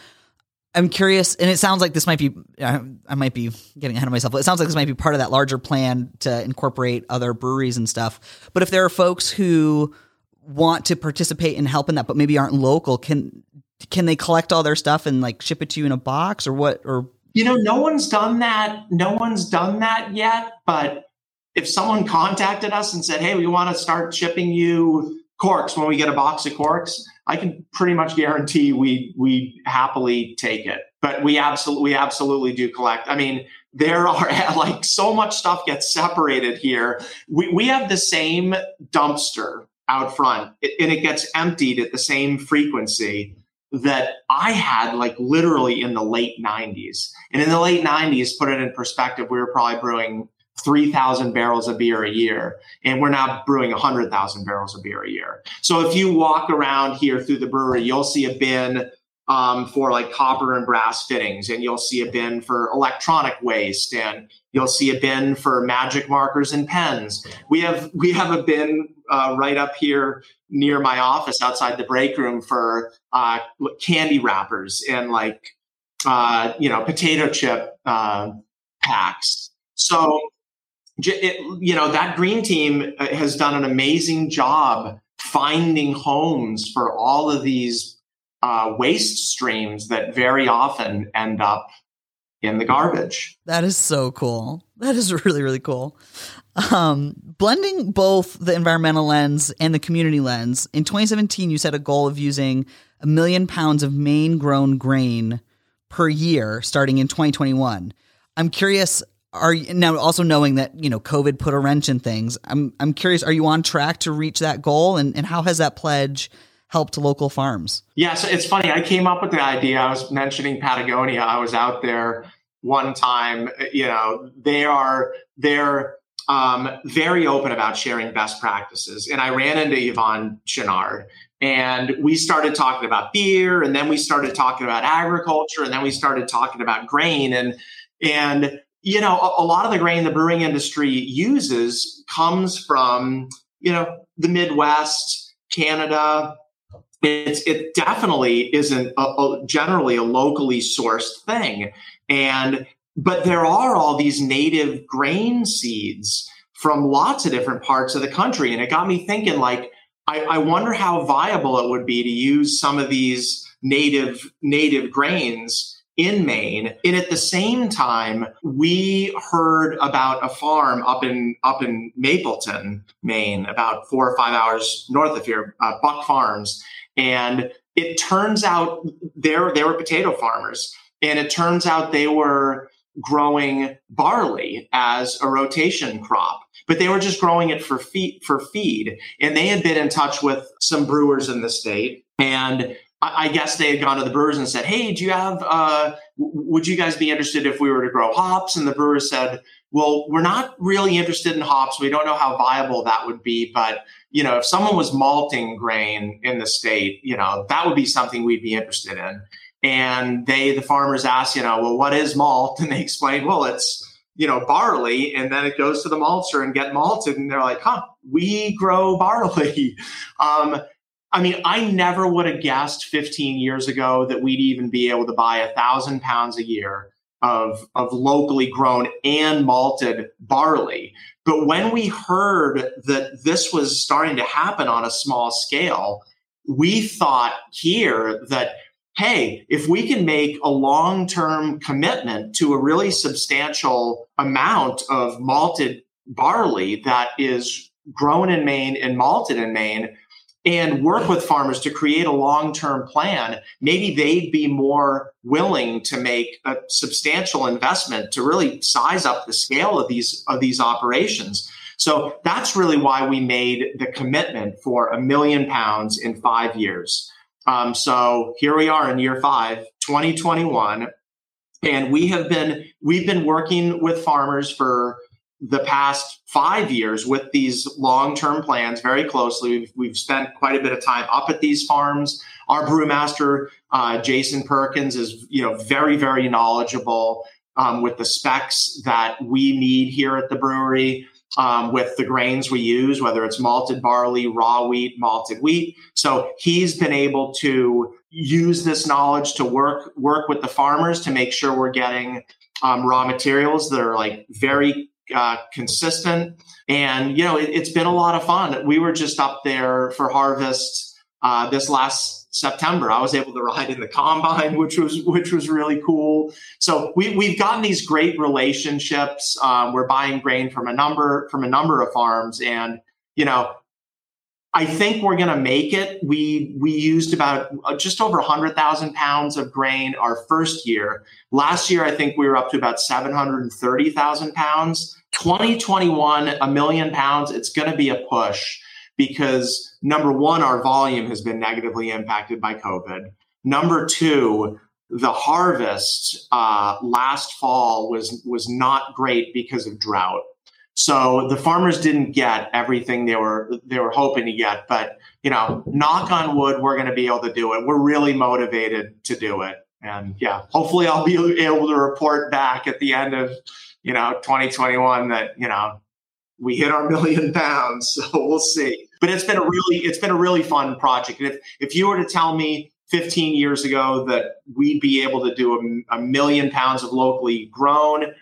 I'm curious, and it sounds like this might be, I might be getting ahead of myself, but it sounds like this might be part of that larger plan to incorporate other breweries and stuff. But if there are folks who want to participate in helping that, but maybe aren't local, can can they collect all their stuff and like ship it to you in a box or what? Or you know, no one's done that. No one's done that yet. But if someone contacted us and said, hey, we want to start shipping you corks when we get a box of corks, I can pretty much guarantee we we happily take it, but we absolutely we absolutely do collect. I mean, there are like so much stuff gets separated here. We we have the same dumpster out front, and it gets emptied at the same frequency that I had like literally in the late nineties. And in the late nineties, put it in perspective, we were probably brewing three thousand barrels of beer a year, and we're now brewing one hundred thousand barrels of beer a year. So if you walk around here through the brewery, you'll see a bin um, for like copper and brass fittings, and you'll see a bin for electronic waste, and you'll see a bin for magic markers and pens. We have we have a bin uh, right up here near my office outside the break room for uh, candy wrappers and like uh, you know potato chip uh, packs. So. It, you know, that green team has done an amazing job finding homes for all of these uh, waste streams that very often end up in the garbage. That is so cool. That is really, really cool. Um, blending both the environmental lens and the community lens, in twenty seventeen, you set a goal of using a million pounds of Maine-grown grain per year starting in twenty twenty-one. I'm curious... Are you now also knowing that, you know, COVID put a wrench in things? I'm I'm curious, are you on track to reach that goal, and, and how has that pledge helped local farms? Yeah, so it's funny. I came up with the idea. I was mentioning Patagonia. I was out there one time. You know, they are they're um, very open about sharing best practices. And I ran into Yvonne Chenard, and we started talking about beer, and then we started talking about agriculture, and then we started talking about grain, and and you know, a, a lot of the grain the brewing industry uses comes from, you know, the Midwest, Canada. It's, it definitely isn't a, a, generally a locally sourced thing. And, but there are all these native grain seeds from lots of different parts of the country. And it got me thinking, like, I, I wonder how viable it would be to use some of these native, native grains in Maine. And at the same time, we heard about a farm up in up in Mapleton, Maine, about four or five hours north of here, uh, Buck Farms. And it turns out they were, they were potato farmers. And it turns out they were growing barley as a rotation crop, but they were just growing it for feed, for feed. And they had been in touch with some brewers in the state, and I guess they had gone to the brewers and said, hey, do you have, uh, would you guys be interested if we were to grow hops? And the brewers said, well, we're not really interested in hops. We don't know how viable that would be. But, you know, if someone was malting grain in the state, you know, that would be something we'd be interested in. And they, the farmers asked, you know, well, what is malt? And they explained, well, it's, you know, barley, and then it goes to the maltster and get malted. And they're like, huh, we grow barley. Um, I mean, I never would have guessed fifteen years ago that we'd even be able to buy a thousand pounds a year of, of locally grown and malted barley. But when we heard that this was starting to happen on a small scale, we thought here that, hey, if we can make a long-term commitment to a really substantial amount of malted barley that is grown in Maine and malted in Maine, and work with farmers to create a long-term plan, maybe they'd be more willing to make a substantial investment to really size up the scale of these, of these operations. So that's really why we made the commitment for a million pounds in five years. Um, so here we are in year five, twenty twenty-one, and we have been, we've been working with farmers for the past five years with these long-term plans very closely. We've, we've spent quite a bit of time up at these farms. Our brewmaster, uh, Jason Perkins, is you know very, very knowledgeable um, with the specs that we need here at the brewery, um, with the grains we use, whether it's malted barley, raw wheat, malted wheat. So he's been able to use this knowledge to work work with the farmers to make sure we're getting um, raw materials that are like very Uh, consistent. And, you know, it, it's been a lot of fun. We were just up there for harvest uh, this last September. I was able to ride in the combine, which was which was really cool. So we, we've gotten these great relationships. Um, we're buying grain from a number from a number of farms. And, you know, I think we're going to make it. We we used about uh, just over one hundred thousand pounds of grain our first year. Last year, I think we were up to about seven hundred thirty thousand pounds. twenty twenty-one, a million pounds, it's going to be a push because, number one, our volume has been negatively impacted by COVID. Number two, the harvest uh, last fall was was not great because of drought. So the farmers didn't get everything they were they were hoping to get. But, you know, knock on wood, we're going to be able to do it. We're really motivated to do it. And, yeah, hopefully I'll be able to report back at the end of, you know, twenty twenty-one that, you know, we hit our million pounds. So we'll see. But it's been a really it's been a really fun project. And if, if you were to tell me fifteen years ago that we'd be able to do a, a million pounds of locally grown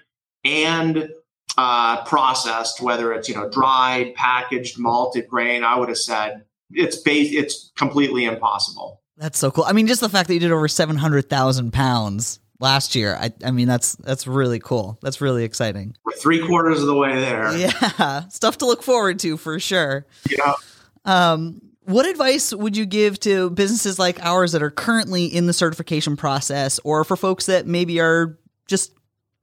and Uh, processed, whether it's you know dried, packaged, malted grain, I would have said it's base, it's completely impossible. That's so cool. I mean, just the fact that you did over seven hundred thousand pounds last year. I, I mean, that's that's really cool. That's really exciting. We're three quarters of the way there. Yeah, stuff to look forward to for sure. Yeah. Um, what advice would you give to businesses like ours that are currently in the certification process, or for folks that maybe are just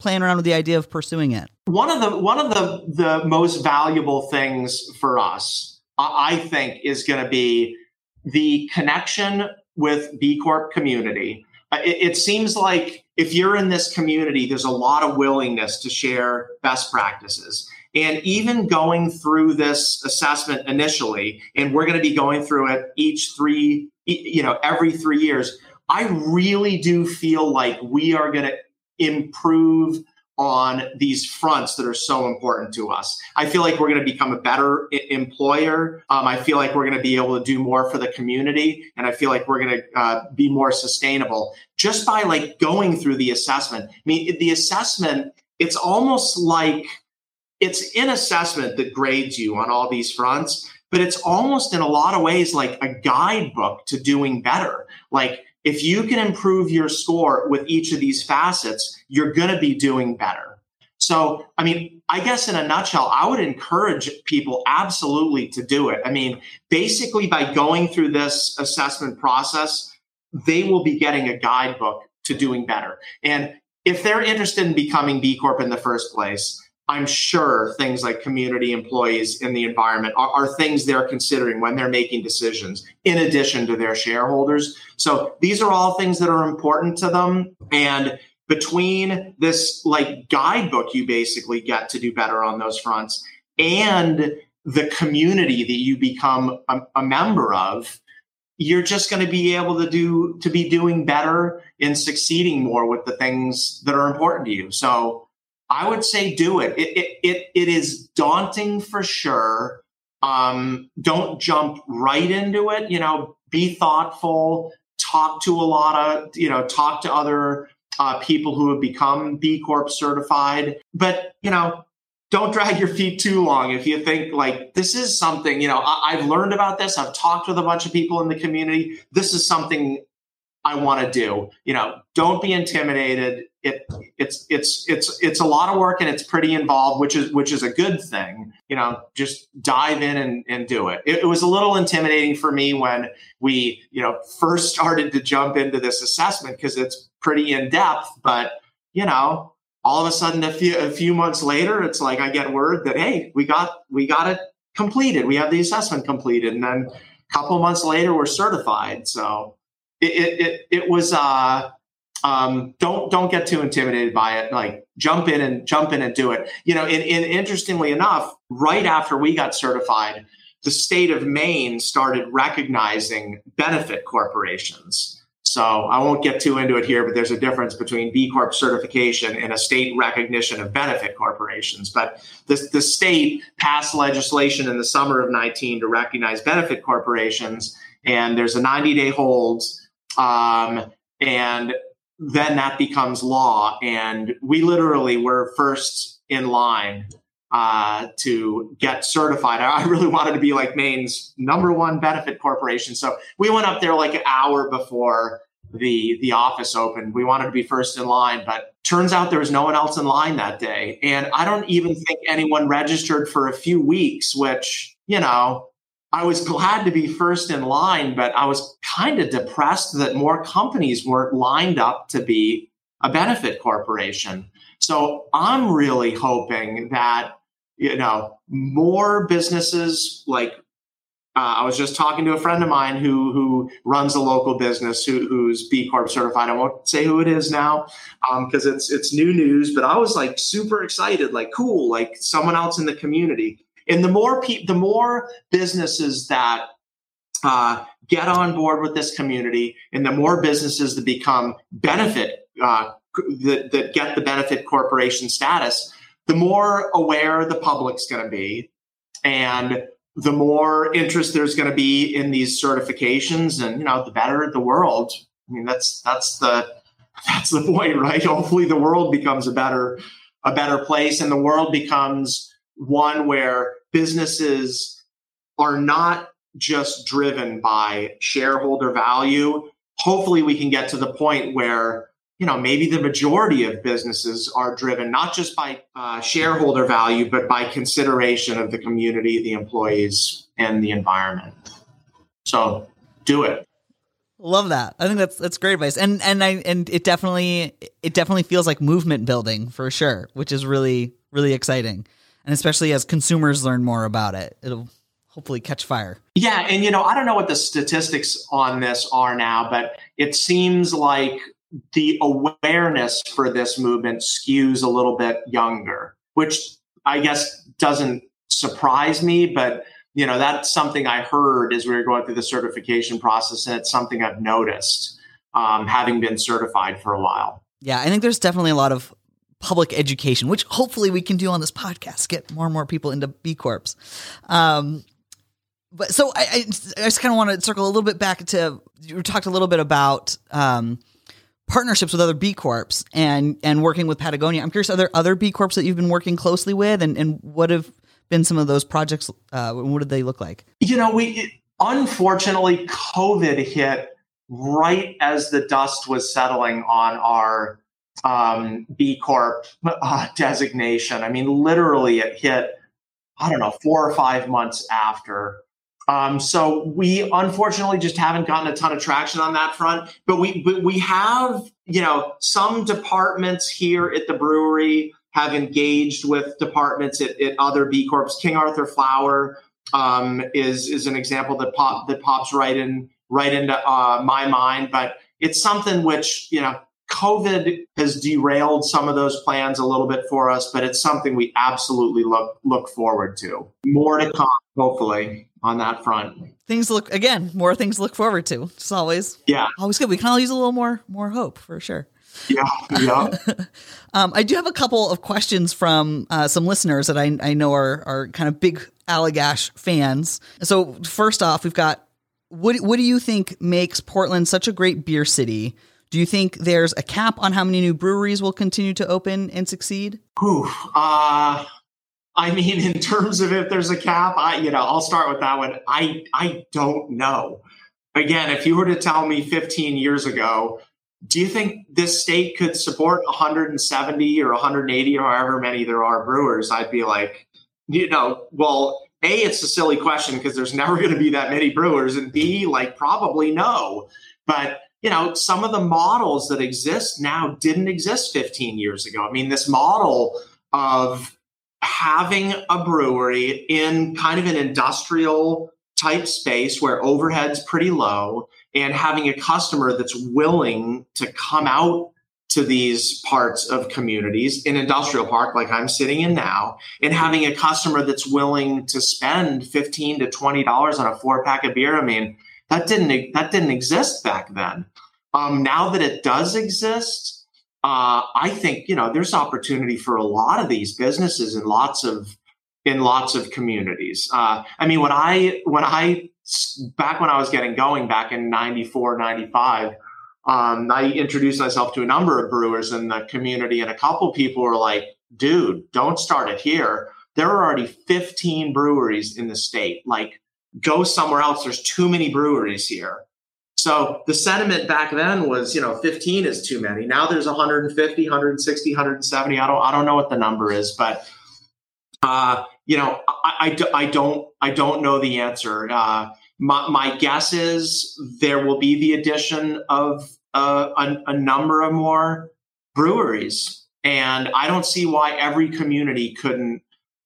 playing around with the idea of pursuing it? One of the one of the, the most valuable things for us, I think, is going to be the connection with B Corp community. It, it seems like if you're in this community, there's a lot of willingness to share best practices. And even going through this assessment initially, and we're going to be going through it each three, you know, every three years, I really do feel like we are going to improve on these fronts that are so important to us. I feel like we're going to become a better I- employer. Um, I feel like we're going to be able to do more for the community. And I feel like we're going to uh, be more sustainable just by like going through the assessment. I mean, the assessment, it's almost like it's an assessment that grades you on all these fronts, but it's almost in a lot of ways like a guidebook to doing better. Like, if you can improve your score with each of these facets, you're going to be doing better. So, I mean, I guess in a nutshell, I would encourage people absolutely to do it. I mean, basically by going through this assessment process, they will be getting a guidebook to doing better. And if they're interested in becoming B Corp in the first place, I'm sure things like community, employees, and the environment are, are things they're considering when they're making decisions in addition to their shareholders. So these are all things that are important to them. And between this like guidebook you basically get to do better on those fronts and the community that you become a, a member of, you're just going to be able to do to be doing better and succeeding more with the things that are important to you. So I would say do it. It, it, it. it is daunting for sure. Um, don't jump right into it. You know, be thoughtful. Talk to a lot of, you know, talk to other uh, people who have become B Corp certified. But, you know, don't drag your feet too long. If you think like this is something, you know, I- I've learned about this. I've talked with a bunch of people in the community. This is something I want to do. You know, don't be intimidated. It it's it's it's it's a lot of work and it's pretty involved, which is which is a good thing. You know, just dive in and, and do it. it. It was a little intimidating for me when we, you know, first started to jump into this assessment because it's pretty in depth. But you know, all of a sudden, a few a few months later, it's like I get word that hey, we got we got it completed. We have the assessment completed, and then a couple months later, we're certified. So it it it, it was. Uh, Um, don't don't get too intimidated by it. Like jump in and jump in and do it. You know, and, and interestingly enough, right after we got certified, the state of Maine started recognizing benefit corporations. So I won't get too into it here, but there's a difference between B Corp certification and a state recognition of benefit corporations. But the, the state passed legislation in the summer of nineteen to recognize benefit corporations, and there's a ninety-day hold, um, and then that becomes law. And we literally were first in line uh, to get certified. I really wanted to be like Maine's number one benefit corporation. So we went up there like an hour before the the office opened. We wanted to be first in line, but turns out there was no one else in line that day. And I don't even think anyone registered for a few weeks, which, you know, I was glad to be first in line, but I was kind of depressed that more companies weren't lined up to be a benefit corporation. So I'm really hoping that, you know, more businesses like uh, I was just talking to a friend of mine who who runs a local business who, who's B Corp certified. I won't say who it is now because um, it's it's new news, but I was like super excited, like cool, like someone else in the community. And the more pe- the more businesses that uh, get on board with this community, and the more businesses that become benefit uh, that, that get the benefit corporation status, the more aware the public's going to be, and the more interest there's going to be in these certifications, and you know, the better the world. I mean, that's that's the that's the point, right? Hopefully, the world becomes a better a better place, and the world becomes one where businesses are not just driven by shareholder value. Hopefully we can get to the point where, you know, maybe the majority of businesses are driven not just by uh, shareholder value, but by consideration of the community, the employees, and the environment. So do it. Love that. I think that's that's great advice. And and I and it definitely it definitely feels like movement building for sure, which is really, really exciting. And especially as consumers learn more about it, it'll hopefully catch fire. Yeah. And, you know, I don't know what the statistics on this are now, but it seems like the awareness for this movement skews a little bit younger, which I guess doesn't surprise me. But, you know, that's something I heard as we were going through the certification process. And it's something I've noticed um, having been certified for a while. Yeah, I think there's definitely a lot of public education, which hopefully we can do on this podcast, get more and more people into B Corps. Um, but so I, I, I just kind of want to circle a little bit back to, you talked a little bit about um, partnerships with other B Corps and, and working with Patagonia. I'm curious, are there other B Corps that you've been working closely with, and, and what have been some of those projects? Uh, what did they look like? You know, we, unfortunately COVID hit right as the dust was settling on our Um, B Corp uh, designation. I mean, literally it hit, I don't know, four or five months after. Um, so we unfortunately just haven't gotten a ton of traction on that front, but we, but we have, you know, some departments here at the brewery have engaged with departments at, at other B Corps. King Arthur Flour um, is, is an example that pop that pops right in, right into uh, my mind, but it's something which, you know, COVID has derailed some of those plans a little bit for us, but it's something we absolutely look look forward to. More to come, hopefully, on that front. Things look, again, more things to look forward to. It's always, yeah. always good. We can all use a little more more hope, for sure. Yeah, yeah. um, I do have a couple of questions from uh, some listeners that I, I know are, are kind of big Allagash fans. So first off, we've got, what, what do you think makes Portland such a great beer city? Do you think there's a cap on how many new breweries will continue to open and succeed? Ooh, uh, I mean, in terms of if there's a cap, I, you know, I'll start with that one. I, I don't know. Again, if you were to tell me fifteen years ago, do you think this state could support one hundred seventy or one hundred eighty or however many there are brewers? I'd be like, you know, well, A, it's a silly question because there's never going to be that many brewers, and B, like, probably no. But, you know, some of the models that exist now didn't exist fifteen years ago. I mean, this model of having a brewery in kind of an industrial type space where overhead's pretty low, and having a customer that's willing to come out to these parts of communities, an industrial park like I'm sitting in now, and having a customer that's willing to spend fifteen to twenty dollars on a four pack of beer. I mean, that didn't that didn't exist back then. Um, now that it does exist, uh, I think, you know, there's opportunity for a lot of these businesses in lots of in lots of communities. Uh, I mean, when I when I back when I was getting going back in ninety-four, ninety-five, um, I introduced myself to a number of brewers in the community, and a couple people were like, dude, don't start it here. There are already fifteen breweries in the state. Like, go somewhere else. There's too many breweries here. So the sentiment back then was, you know, fifteen is too many. Now there's one hundred fifty, one hundred sixty, one hundred seventy. I don't, I don't know what the number is, but uh, you know, I, I, I don't, I don't know the answer. Uh, my, my guess is there will be the addition of uh, a, a number of more breweries, and I don't see why every community couldn't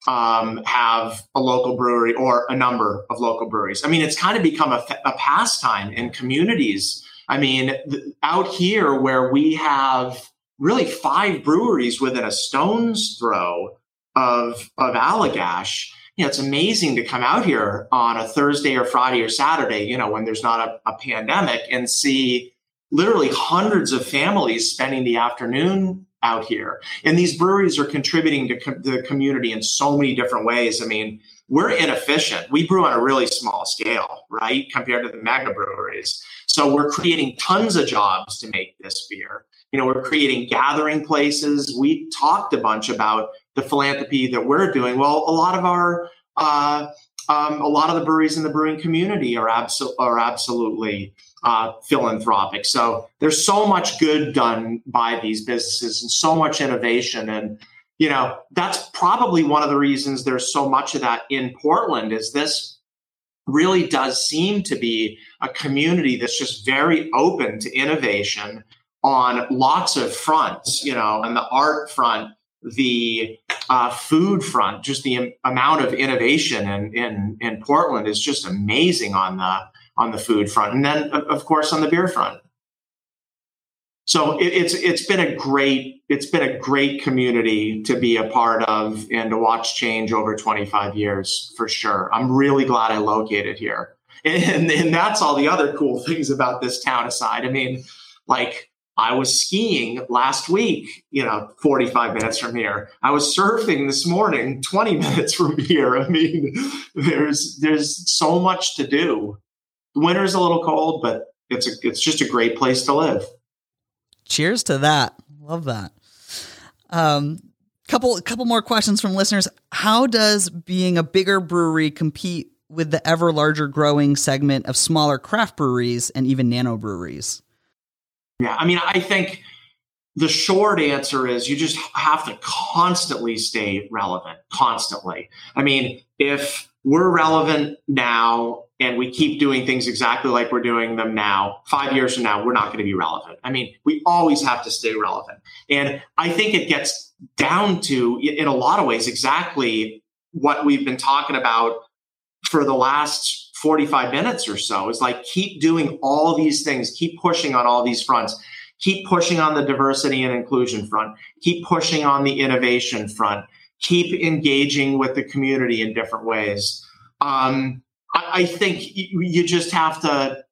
um, have a local brewery or a number of local breweries. I mean, it's kind of become a, a pastime in communities. I mean, th- out here where we have really five breweries within a stone's throw of, of Allagash, you know, it's amazing to come out here on a Thursday or Friday or Saturday, you know, when there's not a, a pandemic, and see literally hundreds of families spending the afternoon out here. And these breweries are contributing to com- the community in so many different ways. I mean, we're inefficient. We brew on a really small scale, right, compared to the mega breweries. So we're creating tons of jobs to make this beer. You know, we're creating gathering places. We talked a bunch about the philanthropy that we're doing. Well, a lot of our, uh, um, a lot of the breweries in the brewing community are, abso- are absolutely uh, philanthropic. So there's so much good done by these businesses and so much innovation. And, you know, that's probably one of the reasons there's so much of that in Portland, is this really does seem to be a community that's just very open to innovation on lots of fronts, you know, on the art front, the uh, food front, just the im- amount of innovation in, in, in Portland is just amazing on the on the food front, and then of course on the beer front. So it, it's it's been a great it's been a great community to be a part of and to watch change over twenty-five years for sure. I'm really glad I located here, and and that's all the other cool things about this town aside. I mean, like, I was skiing last week, you know, forty-five minutes from here. I was surfing this morning, twenty minutes from here. I mean, there's there's so much to do. Winter's a little cold, but it's a, it's just a great place to live. Cheers to that. Love that. Um, couple couple more questions from listeners. How does being a bigger brewery compete with the ever larger growing segment of smaller craft breweries and even nano breweries? Yeah, I mean, I think the short answer is you just have to constantly stay relevant, constantly. I mean, if we're relevant now and we keep doing things exactly like we're doing them now, five years from now, we're not going to be relevant. I mean, we always have to stay relevant. And I think it gets down to, in a lot of ways, exactly what we've been talking about for the last forty-five minutes or so. Is like, keep doing all these things, keep pushing on all these fronts, keep pushing on the diversity and inclusion front, keep pushing on the innovation front, keep engaging with the community in different ways. Um, I, I think you just have to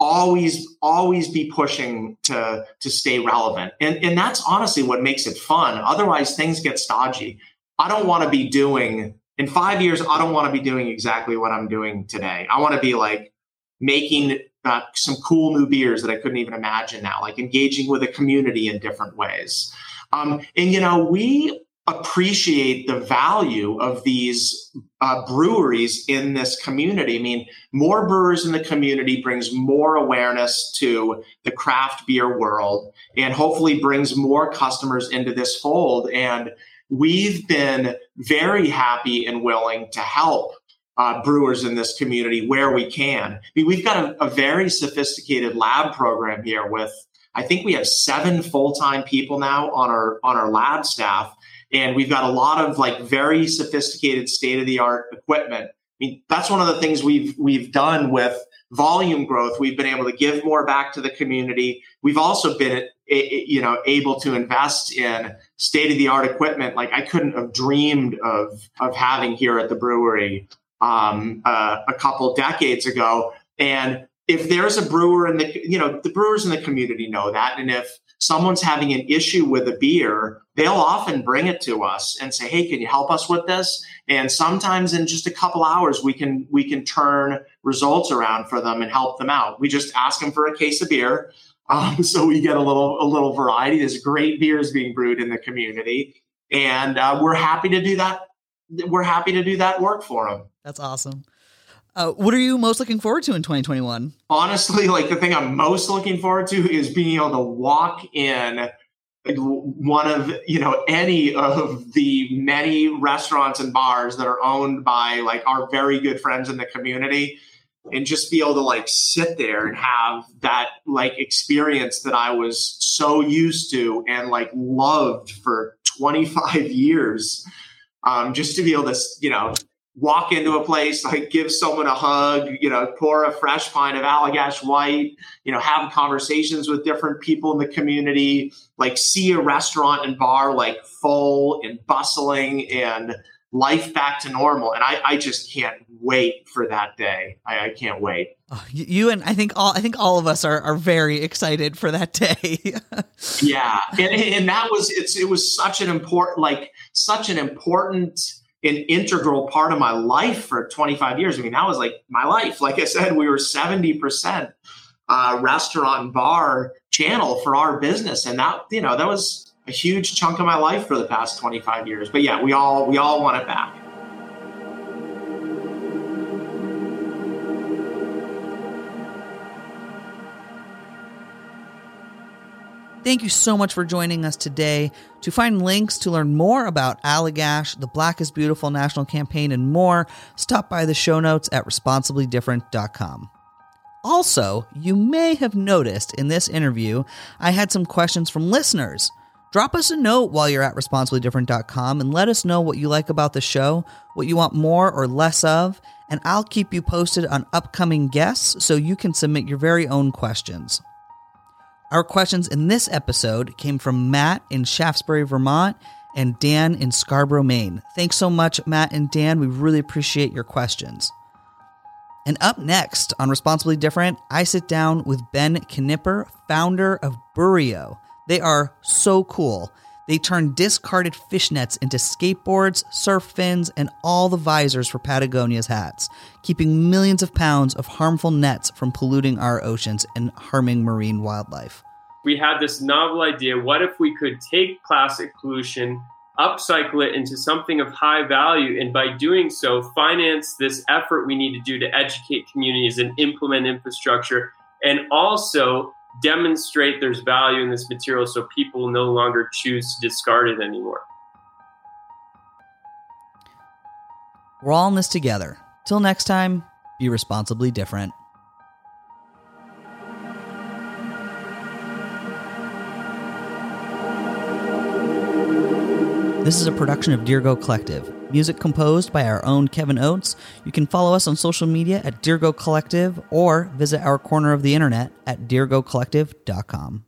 always, always be pushing to, to stay relevant. And, and that's honestly what makes it fun. Otherwise, things get stodgy. I don't want to be doing in five years, I don't want to be doing exactly what I'm doing today. I want to be like making uh, some cool new beers that I couldn't even imagine now, like engaging with a community in different ways. Um, and, you know, we appreciate the value of these uh, breweries in this community. I mean, more brewers in the community brings more awareness to the craft beer world and hopefully brings more customers into this fold. And we've been very happy and willing to help uh, brewers in this community where we can. I mean, we've got a, a very sophisticated lab program here with, I think we have seven full-time people now on our on our lab staff. And we've got a lot of like very sophisticated state-of-the-art equipment. I mean, that's one of the things we've we've done with volume growth. We've been able to give more back to the community. We've also been, you know, able to invest in state-of-the-art equipment like I couldn't have dreamed of of having here at the brewery um, uh, a couple decades ago. And if there's a brewer in the, you know, the brewers in the community know that, and if someone's having an issue with a beer, they'll often bring it to us and say, hey, can you help us with this? And sometimes in just a couple hours, we can we can turn results around for them and help them out. We just ask them for a case of beer. Um, so we get a little, a little variety. There's great beers being brewed in the community. And uh, we're happy to do that. We're happy to do that work for them. That's awesome. Uh, what are you most looking forward to in twenty twenty-one? Honestly, like the thing I'm most looking forward to is being able to walk in one of, you know, any of the many restaurants and bars that are owned by like our very good friends in the community and just be able to like sit there and have that like experience that I was so used to and like loved for twenty-five years. Um, just to be able to, you know, walk into a place, like give someone a hug, you know, pour a fresh pint of Allagash White, you know, have conversations with different people in the community, like see a restaurant and bar like full and bustling and life back to normal. And I, I just can't wait for that day. I, I can't wait. Oh, you and I think all I think all of us are, are very excited for that day. Yeah. And, and that was it's it was such an important like such an important an integral part of my life for twenty-five years. I mean, that was like my life. Like I said, we were seventy percent uh, restaurant and bar channel for our business. And that, you know, that was a huge chunk of my life for the past twenty-five years. But yeah, we all, we all want it back. Thank you so much for joining us today. To find links to learn more about Allagash, the Black is Beautiful National Campaign, and more, stop by the show notes at responsibly different dot com. Also, you may have noticed in this interview, I had some questions from listeners. Drop us a note while you're at responsibly different dot com and let us know what you like about the show, what you want more or less of, and I'll keep you posted on upcoming guests so you can submit your very own questions. Our questions in this episode came from Matt in Shaftesbury, Vermont, and Dan in Scarborough, Maine. Thanks so much, Matt and Dan. We really appreciate your questions. And up next on Responsibly Different, I sit down with Ben Knipper, founder of Burio. They are so cool. They turn discarded fishnets into skateboards, surf fins, and all the visors for Patagonia's hats, keeping millions of pounds of harmful nets from polluting our oceans and harming marine wildlife. We had this novel idea. What if we could take plastic pollution, upcycle it into something of high value, and by doing so, finance this effort we need to do to educate communities and implement infrastructure, and also demonstrate there's value in this material so people no longer choose to discard it anymore. We're all in this together. Till next time, be responsibly different. This is a production of DearGo Collective. Music composed by our own Kevin Oates. You can follow us on social media at DearGo Collective or visit our corner of the internet at dear go collective dot com.